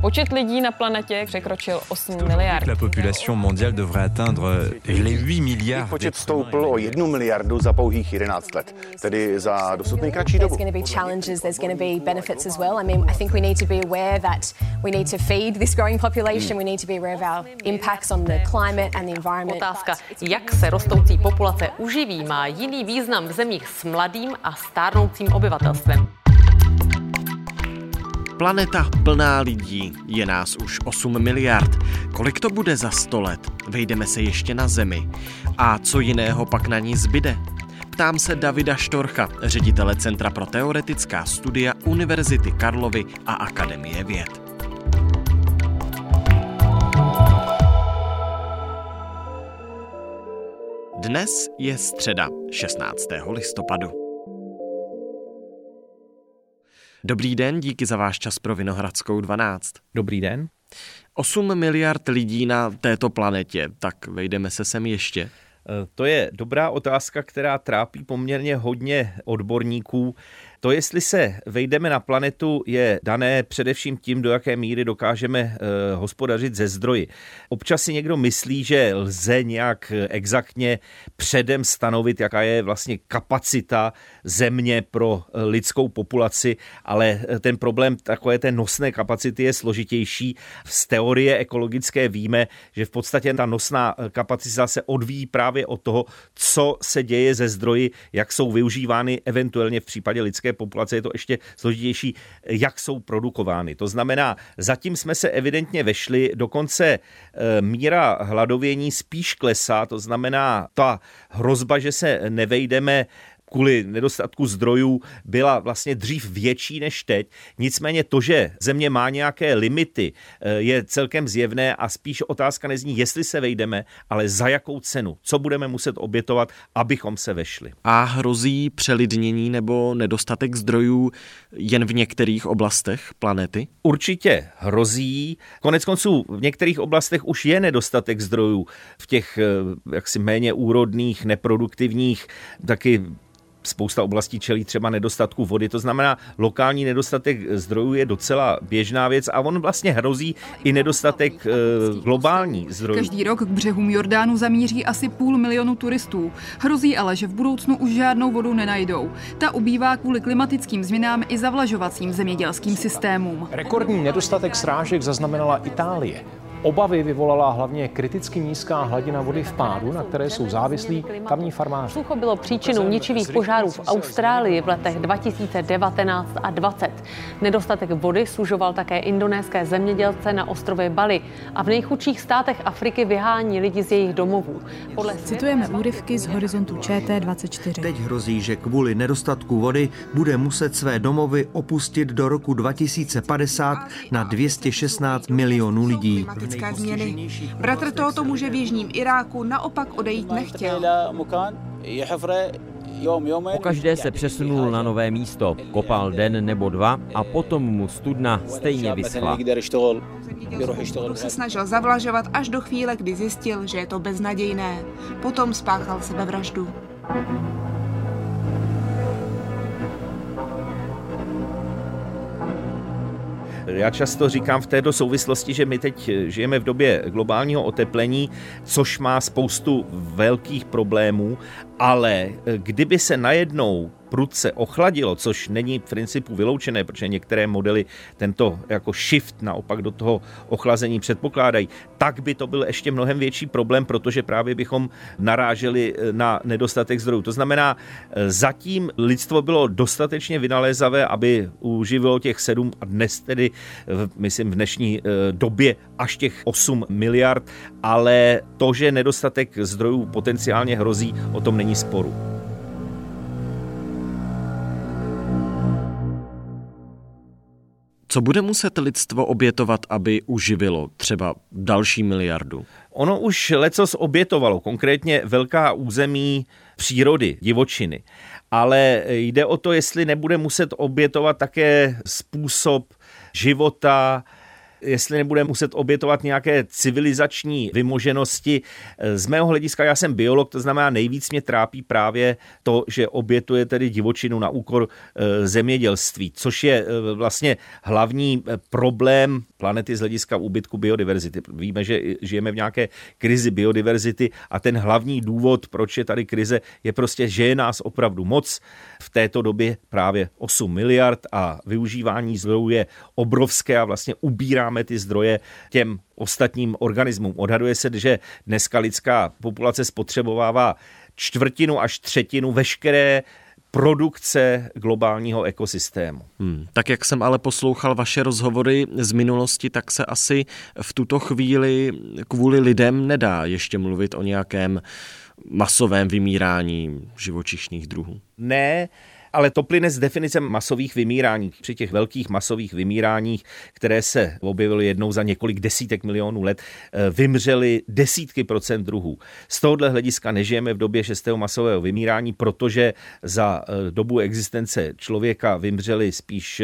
Počet lidí na planetě překročil 8 miliard. La population mondiale devrait atteindre les 8 miliards. Počet stoupl o 1 miliardu za pouhých 11 let, tedy za dosud nejkratší dobu. There's going to be challenges, there's going to be benefits as well. I mean, I think we need to be aware that we need to feed this growing population, we need to be aware of our impacts on the climate and the environment. Otázka, jak se rostoucí populace uživí, má jiný význam v zemích s mladým a stárnoucím obyvatelstvem. Planeta plná lidí, je nás už 8 miliard. Kolik to bude za 100 let? Vejdeme se ještě na Zemi. A co jiného pak na ní zbyde? Ptám se Davida Štorcha, ředitele Centra pro teoretická studia Univerzity Karlovy a Akademie věd. Dnes je středa, 16. listopadu. Dobrý den, díky za váš čas pro Vinohradskou 12. Dobrý den. 8 miliard lidí na této planetě, tak vejdeme se sem ještě. To je dobrá otázka, která trápí poměrně hodně odborníků. To, jestli se vejdeme na planetu, je dané především tím, do jaké míry dokážeme hospodařit ze zdroji. Občas si někdo myslí, že lze nějak exaktně předem stanovit, jaká je vlastně kapacita země pro lidskou populaci, ale ten problém takové té nosné kapacity je složitější. Z teorie ekologické víme, že v podstatě ta nosná kapacita se odvíjí právě od toho, co se děje ze zdroji, jak jsou využívány eventuálně v případě lidské populace, je to ještě složitější, jak jsou produkovány. To znamená, zatím jsme se evidentně vešli, dokonce míra hladovění spíš klesá, to znamená, ta hrozba, že se nevejdeme kvůli nedostatku zdrojů, byla vlastně dřív větší než teď. Nicméně to, že země má nějaké limity, je celkem zjevné a spíš otázka nezní, jestli se vejdeme, ale za jakou cenu, co budeme muset obětovat, abychom se vešli. A hrozí přelidnění nebo nedostatek zdrojů jen v některých oblastech planety? Určitě hrozí. Koneckonců v některých oblastech už je nedostatek zdrojů. V těch jaksi méně úrodných, neproduktivních, taky spousta oblastí čelí třeba nedostatku vody, to znamená, lokální nedostatek zdrojů je docela běžná věc a on vlastně hrozí i nedostatek globální zdrojů. Každý rok k břehům Jordánu zamíří asi 500 000 turistů. Hrozí ale, že v budoucnu už žádnou vodu nenajdou. Ta ubývá kvůli klimatickým změnám i zavlažovacím zemědělským systémům. Rekordní nedostatek srážek zaznamenala Itálie. Obavy vyvolala hlavně kriticky nízká hladina vody v Pádu, na které jsou závislí tamní farmáři. Sucho bylo příčinou ničivých požárů v Austrálii v letech 2019 a 2020. Nedostatek vody sužoval také indonéské zemědělce na ostrově Bali a v nejchudších státech Afriky vyhání lidi z jejich domovů. Citujeme úryvky z Horizontu ČT24. Teď hrozí, že kvůli nedostatku vody bude muset své domovy opustit do roku 2050 na 216 milionů lidí. Změny. Bratr tohoto muže v jižním Iráku naopak odejít nechtěl. Pokaždé se přesunul na nové místo, kopal den nebo dva a potom mu studna stejně vyschla. Se snažil zavlažovat až do chvíle, kdy zjistil, že je to beznadějné. Potom spáchal sebevraždu. Já často říkám v této souvislosti, že my teď žijeme v době globálního oteplení, což má spoustu velkých problémů, ale kdyby se najednou prudce ochladilo, což není v principu vyloučené, protože některé modely tento jako shift naopak do toho ochlazení předpokládají, tak by to byl ještě mnohem větší problém, protože právě bychom naráželi na nedostatek zdrojů. To znamená, zatím lidstvo bylo dostatečně vynalézavé, aby uživilo těch 7 a dnes tedy, myslím v dnešní době, až těch 8 miliard, ale to, že nedostatek zdrojů potenciálně hrozí, o tom není sporu. Co bude muset lidstvo obětovat, aby uživilo třeba další miliardu? Ono už lecos obětovalo, konkrétně velká území přírody, divočiny. Ale jde o to, jestli nebude muset obětovat také způsob života, jestli nebudeme muset obětovat nějaké civilizační vymoženosti. Z mého hlediska, já jsem biolog, to znamená, nejvíc mě trápí právě to, že obětuje tedy divočinu na úkor zemědělství, což je vlastně hlavní problém planety z hlediska úbytku biodiverzity. Víme, že žijeme v nějaké krizi biodiverzity a ten hlavní důvod, proč je tady krize, je prostě, že je nás opravdu moc. V této době právě 8 miliard a využívání zdrojů je obrovské a vlastně ubíráme ty zdroje těm ostatním organismům. Odhaduje se, že dneska lidská populace spotřebovává 1/4 až 1/3 veškeré produkce globálního ekosystému. Tak jak jsem ale poslouchal vaše rozhovory z minulosti, tak se asi v tuto chvíli kvůli lidem nedá ještě mluvit o nějakém masovém vymírání živočišných druhů. Ne, ale to plyne z definice masových vymírání. Při těch velkých masových vymíráních, které se objevily jednou za několik desítek milionů let, vymřely desítky procent druhů. Z tohohle hlediska nežijeme v době 6. masového vymírání, protože za dobu existence člověka vymřely spíš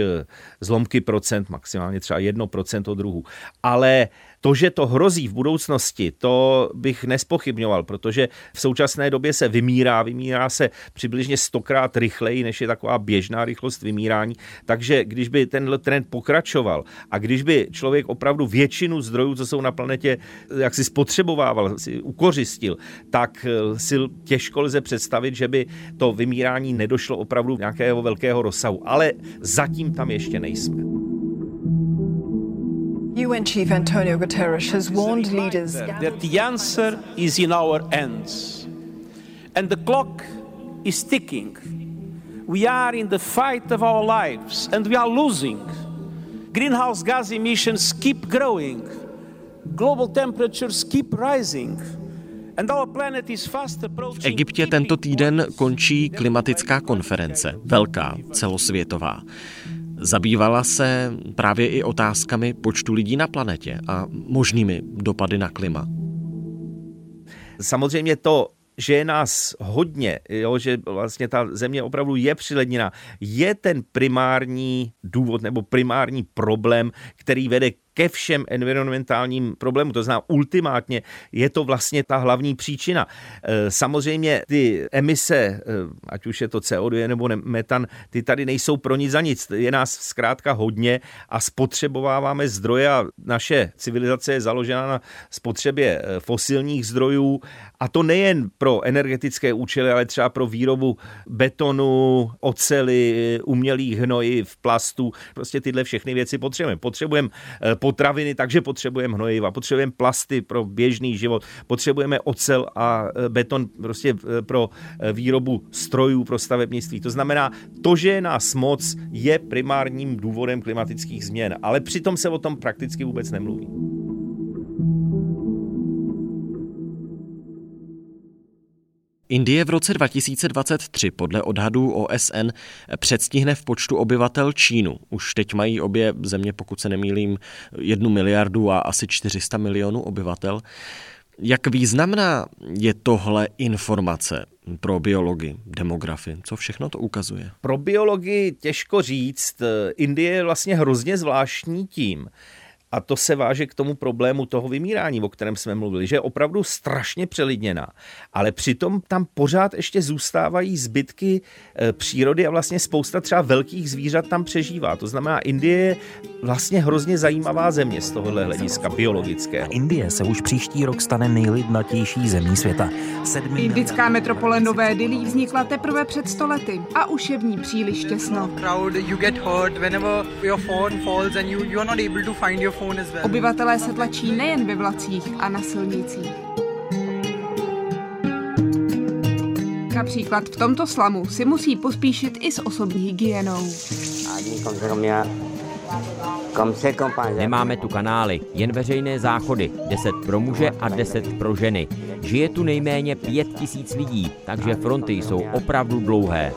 zlomky procent, maximálně třeba 1% druhů. Ale to, že to hrozí v budoucnosti, to bych nespochybňoval, protože v současné době se vymírá se přibližně 100krát rychleji, než je taková běžná rychlost vymírání. Takže když by tenhle trend pokračoval a když by člověk opravdu většinu zdrojů, co jsou na planetě, jak si spotřebovával, si ukořistil, tak si těžko lze představit, že by to vymírání nedošlo opravdu nějakého velkého rozsahu. Ale zatím tam ještě nejsme. UN Chief Antonio Guterres has warned leaders that the answer is in our hands. And the clock is ticking. We are in the fight of our lives and we are losing. Greenhouse gas emissions keep growing. Global temperatures keep rising. V Egyptě tento týden končí klimatická konference, velká, celosvětová. Zabývala se právě i otázkami počtu lidí na planetě a možnými dopady na klima. Samozřejmě to, že je nás hodně, že vlastně ta země opravdu je přiledněná, je ten primární důvod nebo primární problém, který vede ke všem environmentálním problémům. To znamená, ultimátně je to vlastně ta hlavní příčina. Samozřejmě ty emise, ať už je to CO2 nebo metan, ty tady nejsou pro nic za nic. Je nás zkrátka hodně a spotřebováváme zdroje a naše civilizace je založena na spotřebě fosilních zdrojů a to nejen pro energetické účely, ale třeba pro výrobu betonu, oceli, umělých hnojiv, plastů. Prostě tyhle všechny věci potřebujeme. Potraviny, takže potřebujeme hnojiva, potřebujeme plasty pro běžný život, potřebujeme ocel a beton prostě pro výrobu strojů, pro stavebnictví. To znamená, to, že je nás moc, je primárním důvodem klimatických změn, ale přitom se o tom prakticky vůbec nemluví. Indie v roce 2023 podle odhadů OSN předstihne v počtu obyvatel Čínu. Už teď mají obě země, pokud se nemýlím, 1 miliardu a asi 400 milionů obyvatel. Jak významná je tohle informace pro biologii, demografii? Co všechno to ukazuje? Pro biologii těžko říct. Indie je vlastně hrozně zvláštní tím, a to se váže k tomu problému toho vymírání, o kterém jsme mluvili, že je opravdu strašně přelidněná. Ale přitom tam pořád ještě zůstávají zbytky přírody a vlastně spousta třeba velkých zvířat tam přežívá. To znamená, Indie je vlastně hrozně zajímavá země z tohohle hlediska biologického. Indie se už příští rok stane nejlidnatější zemí světa. Indická metropole Nové Dilí vznikla teprve před 100 lety a už je v ní příliš těsno. Obyvatelé se tlačí nejen ve vlacích a na silnicích. Například v tomto slamu si musí pospíšit i s osobní hygienou. Nemáme tu kanály, jen veřejné záchody, 10 pro muže a 10 pro ženy. Žije tu nejméně 5 000 lidí, takže fronty jsou opravdu dlouhé.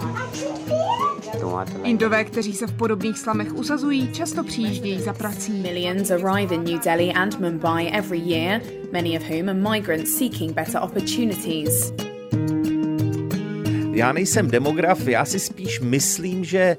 Indové, kteří se v podobných slamech usazují, často přijíždějí za prací. Millions arrive in New Delhi and Mumbai every year, many of whom are migrants seeking better opportunities. Já nejsem demograf, já si spíš myslím, že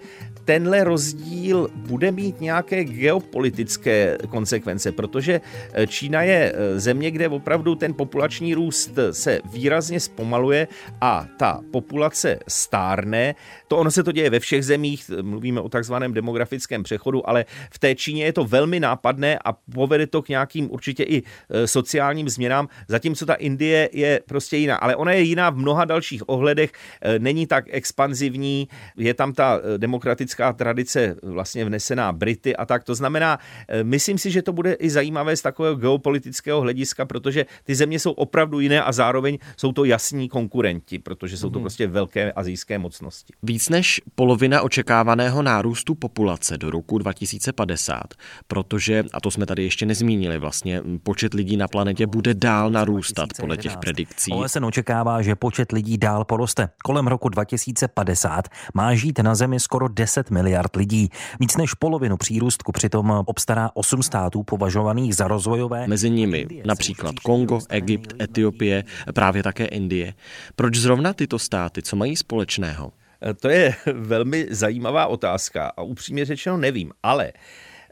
tenhle rozdíl bude mít nějaké geopolitické konsekvence, protože Čína je země, kde opravdu ten populační růst se výrazně zpomaluje a ta populace stárne. To ono se to děje ve všech zemích, mluvíme o takzvaném demografickém přechodu, ale v té Číně je to velmi nápadné a povede to k nějakým určitě i sociálním změnám, zatímco ta Indie je prostě jiná. Ale ona je jiná v mnoha dalších ohledech, není tak expanzivní, je tam ta demokratická tradice vlastně vnesená Brity a tak. To znamená, myslím si, že to bude i zajímavé z takového geopolitického hlediska, protože ty země jsou opravdu jiné a zároveň jsou to jasní konkurenti, protože jsou to prostě velké asijské mocnosti. Víc než polovina očekávaného nárůstu populace do roku 2050, protože, a to jsme tady ještě nezmínili, vlastně počet lidí na planetě bude dál narůstat podle těch predikcí. OSN očekává, že počet lidí dál poroste. Kolem roku 2050 má žít na Zemi skoro 10 miliard lidí. Víc než polovinu přírůstku přitom obstará 8 států považovaných za rozvojové. Mezi nimi například Kongo, Egypt, Etiopie, právě také Indie. Proč zrovna tyto státy, co mají společného? To je velmi zajímavá otázka a upřímně řečeno nevím, ale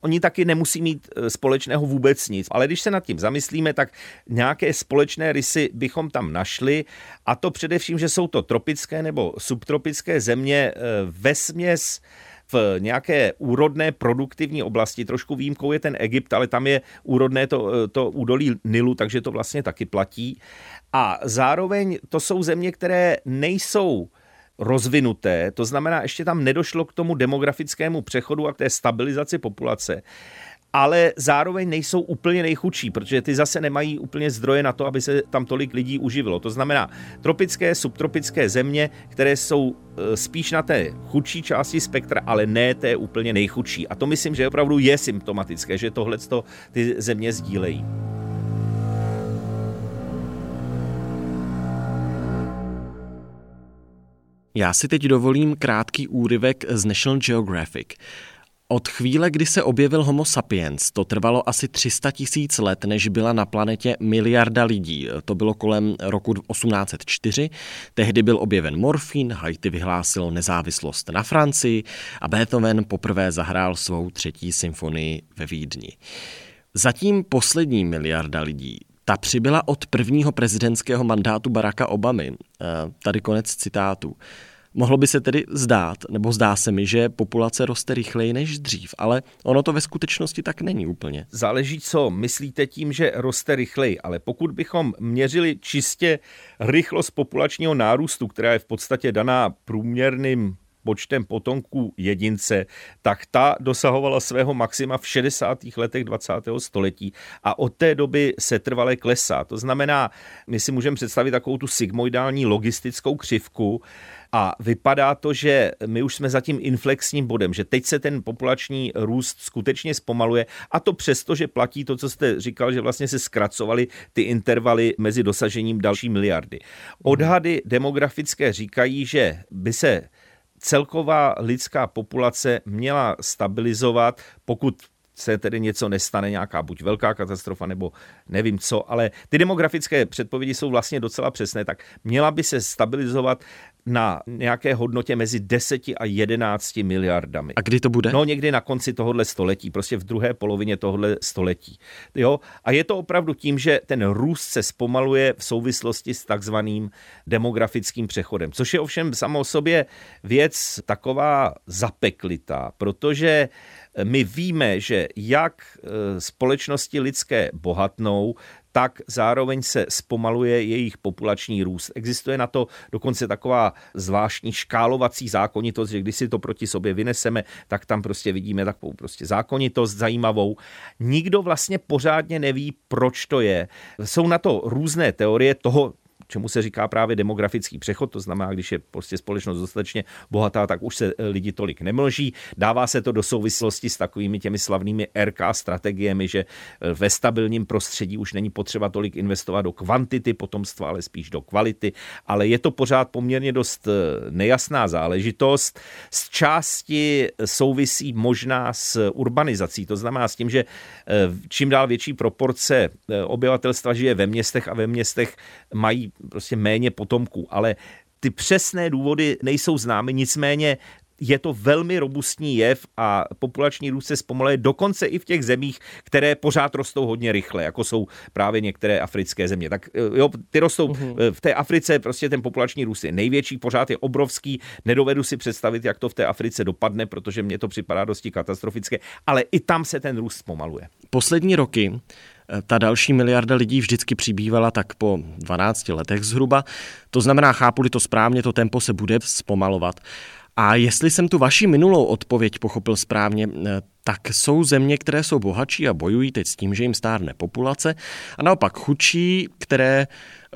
oni taky nemusí mít společného vůbec nic. Ale když se nad tím zamyslíme, tak nějaké společné rysy bychom tam našli. A to především, že jsou to tropické nebo subtropické země vesměs v nějaké úrodné produktivní oblasti. Trošku výjimkou je ten Egypt, ale tam je úrodné to údolí Nilu, takže to vlastně taky platí. A zároveň to jsou země, které nejsou rozvinuté, to znamená, ještě tam nedošlo k tomu demografickému přechodu a k té stabilizaci populace, ale zároveň nejsou úplně nejchudší, protože ty zase nemají úplně zdroje na to, aby se tam tolik lidí uživilo. To znamená tropické, subtropické země, které jsou spíš na té chudší části spektra, ale ne té úplně nejchudší. A to myslím, že opravdu je symptomatické, že tohleto ty země sdílejí. Já si teď dovolím krátký úryvek z National Geographic. Od chvíle, kdy se objevil Homo sapiens, to trvalo asi 300 000 let, než byla na planetě miliarda lidí. To bylo kolem roku 1804. Tehdy byl objeven morfín, Haiti vyhlásilo nezávislost na Francii a Beethoven poprvé zahrál svou 3. symfonii ve Vídni. Zatím poslední miliarda lidí. Ta přibyla od prvního prezidentského mandátu Baracka Obamy. Tady konec citátu. Mohlo by se tedy zdát, nebo zdá se mi, že populace roste rychleji než dřív, ale ono to ve skutečnosti tak není úplně. Záleží, co myslíte tím, že roste rychleji, ale pokud bychom měřili čistě rychlost populačního nárůstu, která je v podstatě daná průměrným počtem potomků jedince, tak ta dosahovala svého maxima v 60. letech 20. století a od té doby se trvale klesá. To znamená, my si můžeme představit takovou tu sigmoidální logistickou křivku a vypadá to, že my už jsme za tím inflexním bodem, že teď se ten populační růst skutečně zpomaluje a to přesto, že platí to, co jste říkal, že vlastně se zkracovaly ty intervaly mezi dosažením další miliardy. Odhady demografické říkají, že by se celková lidská populace měla stabilizovat, pokud se tedy něco nestane, nějaká buď velká katastrofa, nebo nevím co, ale ty demografické předpovědi jsou vlastně docela přesné, tak měla by se stabilizovat na nějaké hodnotě mezi 10 a 11 miliardami. A kdy to bude? No někdy na konci tohohle století, prostě v druhé polovině tohohle století. Jo? A je to opravdu tím, že ten růst se zpomaluje v souvislosti s takzvaným demografickým přechodem, což je ovšem samo o sobě věc taková zapeklitá, protože my víme, že jak společnosti lidské bohatnou, tak zároveň se zpomaluje jejich populační růst. Existuje na to dokonce taková zvláštní škálovací zákonitost, že když si to proti sobě vyneseme, tak tam prostě vidíme takovou prostě zákonitost zajímavou. Nikdo vlastně pořádně neví, proč to je. Jsou na to různé teorie toho, čemu se říká právě demografický přechod, to znamená, když je prostě společnost dostatečně bohatá, tak už se lidi tolik nemlží. Dává se to do souvislosti s takovými těmi slavnými RK strategiemi, že ve stabilním prostředí už není potřeba tolik investovat do kvantity potomstva, ale spíš do kvality. Ale je to pořád poměrně dost nejasná záležitost. Z části souvisí možná s urbanizací, to znamená s tím, že čím dál větší proporce obyvatelstva žije ve městech a ve městech mají prostě méně potomků, ale ty přesné důvody nejsou známy, nicméně je to velmi robustní jev a populační růst se zpomaluje dokonce i v těch zemích, které pořád rostou hodně rychle, jako jsou právě některé africké země. Tak jo, ty rostou v té Africe, prostě ten populační růst je největší, pořád je obrovský, nedovedu si představit, jak to v té Africe dopadne, protože mně to připadá dosti katastrofické, ale i tam se ten růst zpomaluje. Poslední roky ta další miliarda lidí vždycky přibývala tak po 12 letech zhruba. To znamená, chápu-li to správně, to tempo se bude zpomalovat. A jestli jsem tu vaši minulou odpověď pochopil správně, tak jsou země, které jsou bohatší a bojují teď s tím, že jim stárne populace, a naopak chudší, které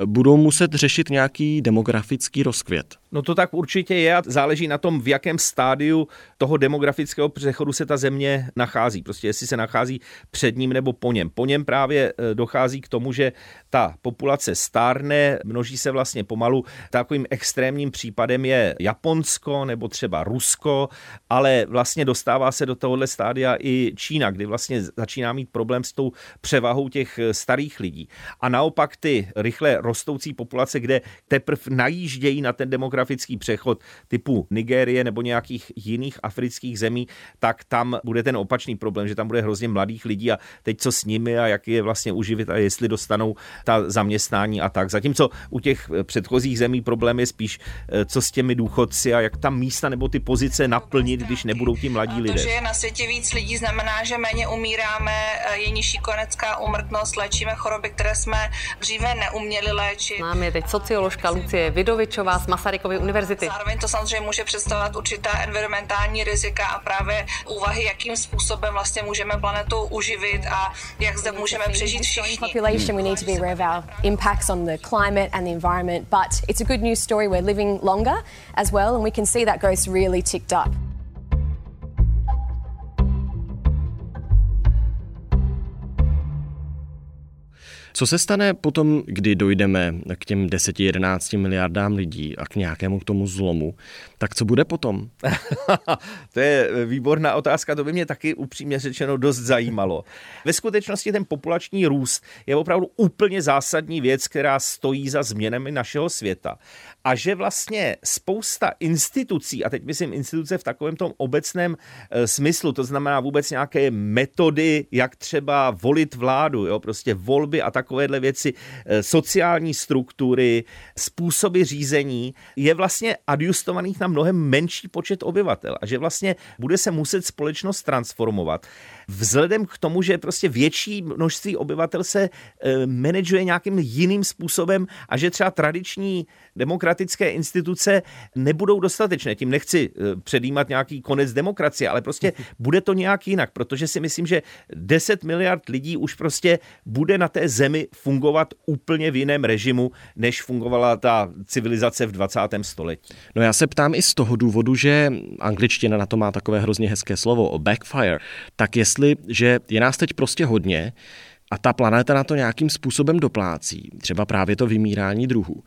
budou muset řešit nějaký demografický rozkvět. No to tak určitě je a záleží na tom, v jakém stádiu toho demografického přechodu se ta země nachází. Prostě jestli se nachází před ním nebo po něm. Po něm právě dochází k tomu, že ta populace stárne, množí se vlastně pomalu. Takovým extrémním případem je Japonsko nebo třeba Rusko, ale vlastně dostává se do tohohle stádia i Čína, kdy vlastně začíná mít problém s tou převahou těch starých lidí. A naopak ty rychle rostoucí populace, kde teprv najíždějí na ten demografický přechod typu Nigérie nebo nějakých jiných afrických zemí, tak tam bude ten opačný problém, že tam bude hrozně mladých lidí a teď co s nimi a jak je vlastně uživit a jestli dostanou ta zaměstnání a tak. Zatímco u těch předchozích zemí problém je spíš, co s těmi důchodci a jak tam místa nebo ty pozice naplnit, když nebudou ti mladí lidé. To, že je na světě víc lidí, znamená, že méně umíráme, je nižší konecká úmrtnost, léčíme choroby, které jsme dříve neuměli léčit. Máme teď socioložka Lucie Vidovičová z Masarykovy univerzity. Zároveň to samozřejmě může představovat určitá environmentální rizika a právě úvahy, jakým způsobem vlastně můžeme planetu uživit a jak zde můžeme přežít všichni. Population, we need to be aware of our impacts on the climate and the environment, but it's a good news story, we're living longer as well and we can see that growth's really ticked up. Co se stane potom, kdy dojdeme k těm 10-11 miliardám lidí a k nějakému k tomu zlomu, tak co bude potom? To je výborná otázka, to by mě taky upřímně řečeno dost zajímalo. Ve skutečnosti ten populační růst je opravdu úplně zásadní věc, která stojí za změnami našeho světa. A že vlastně spousta institucí, a teď myslím instituce v takovém tom obecném smyslu, to znamená vůbec nějaké metody, jak třeba volit vládu, jo, prostě volby a takovéhle věci, sociální struktury, způsoby řízení, je vlastně adjustovaných na mnohem menší počet obyvatel a že vlastně bude se muset společnost transformovat. Vzhledem k tomu, že prostě větší množství obyvatel se manažuje nějakým jiným způsobem a že třeba tradiční demokratické instituce nebudou dostatečné. Tím nechci předjímat nějaký konec demokracie, ale prostě bude to nějak jinak, protože si myslím, že 10 miliard lidí už prostě bude na té zemi fungovat úplně v jiném režimu, než fungovala ta civilizace v 20. století. No já se ptám i z toho důvodu, že angličtina na to má takové hrozně hezké slovo o backfire, tak jestli, že je nás teď prostě hodně a ta planeta na to nějakým způsobem doplácí, třeba právě to vymírání druhů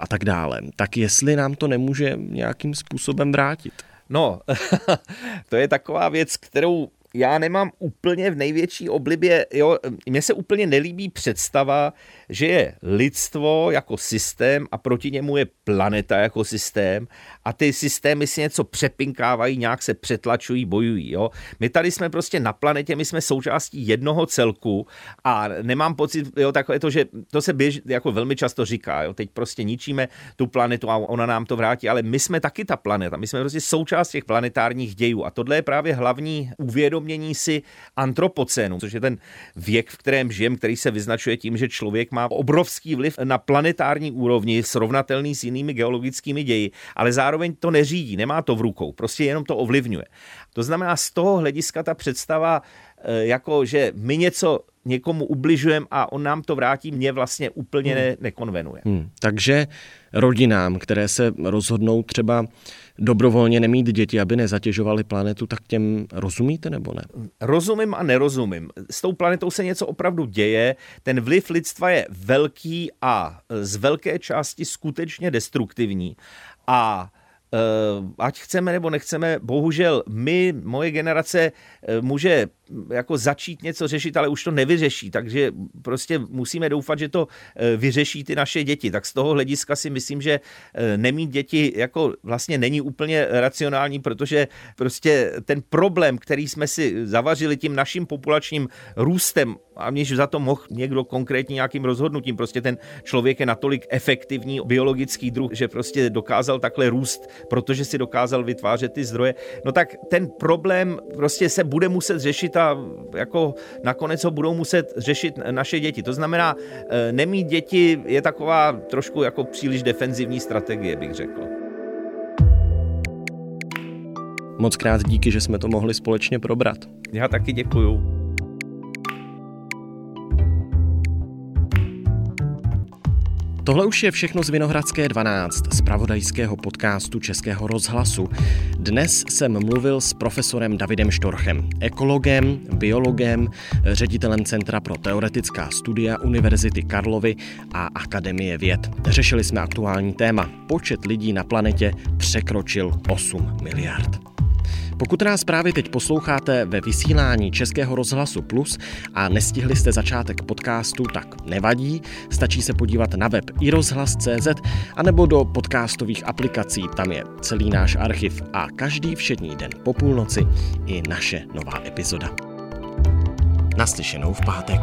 a tak dále, tak jestli nám to nemůže nějakým způsobem vrátit. No, to je taková věc, kterou já nemám úplně v největší oblibě, jo, mně se úplně nelíbí představa, že je lidstvo jako systém a proti němu je planeta jako systém a ty systémy si něco přepinkávají, nějak se přetlačují, bojují. Jo. My tady jsme prostě na planetě, my jsme součástí jednoho celku a nemám pocit, jo, takové to, že to se jako velmi často říká, jo, teď prostě ničíme tu planetu a ona nám to vrátí, ale my jsme taky ta planeta, my jsme prostě součást těch planetárních dějů a tohle je právě hlavní uvědomění si antropocénu, což je ten věk, v kterém žijem, který se vyznačuje tím, že člověk má obrovský vliv na planetární úrovni, srovnatelný s jinými geologickými ději, ale zároveň to neřídí, nemá to v rukou, prostě jenom to ovlivňuje. To znamená, z toho hlediska ta představa, jako že my něco někomu ubližujeme a on nám to vrátí, mě vlastně úplně nekonvenuje. Takže rodinám, které se rozhodnou třeba dobrovolně nemít děti, aby nezatěžovali planetu, tak těm rozumíte nebo ne? Rozumím a nerozumím. S tou planetou se něco opravdu děje, ten vliv lidstva je velký a z velké části skutečně destruktivní a ať chceme nebo nechceme, bohužel moje generace může jako začít něco řešit, ale už to nevyřeší, takže prostě musíme doufat, že to vyřeší ty naše děti. Tak z toho hlediska si myslím, že nemít děti jako vlastně není úplně racionální, protože prostě ten problém, který jsme si zavařili tím naším populačním růstem, aniž za to mohl někdo konkrétně nějakým rozhodnutím, prostě ten člověk je natolik efektivní biologický druh, že prostě dokázal takhle růst, protože si dokázal vytvářet ty zdroje. No tak ten problém prostě se bude muset řešit a jako nakonec ho budou muset řešit naše děti. To znamená, nemít děti je taková trošku jako příliš defenzivní strategie, bych řekl. Moc krát díky, že jsme to mohli společně probrat. Já taky děkuju. Tohle už je všechno z Vinohradské 12, z pravodajského podcastu Českého rozhlasu. Dnes jsem mluvil s profesorem Davidem Štorchem, ekologem, biologem, ředitelem Centra pro teoretická studia Univerzity Karlovy a Akademie věd. Řešili jsme aktuální téma. Počet lidí na planetě překročil 8 miliard. Pokud nás právě teď posloucháte ve vysílání Českého rozhlasu Plus a nestihli jste začátek podcastu, tak nevadí, stačí se podívat na web irozhlas.cz anebo do podcastových aplikací, tam je celý náš archiv a každý všední den po půlnoci i naše nová epizoda. Naslyšenou v pátek.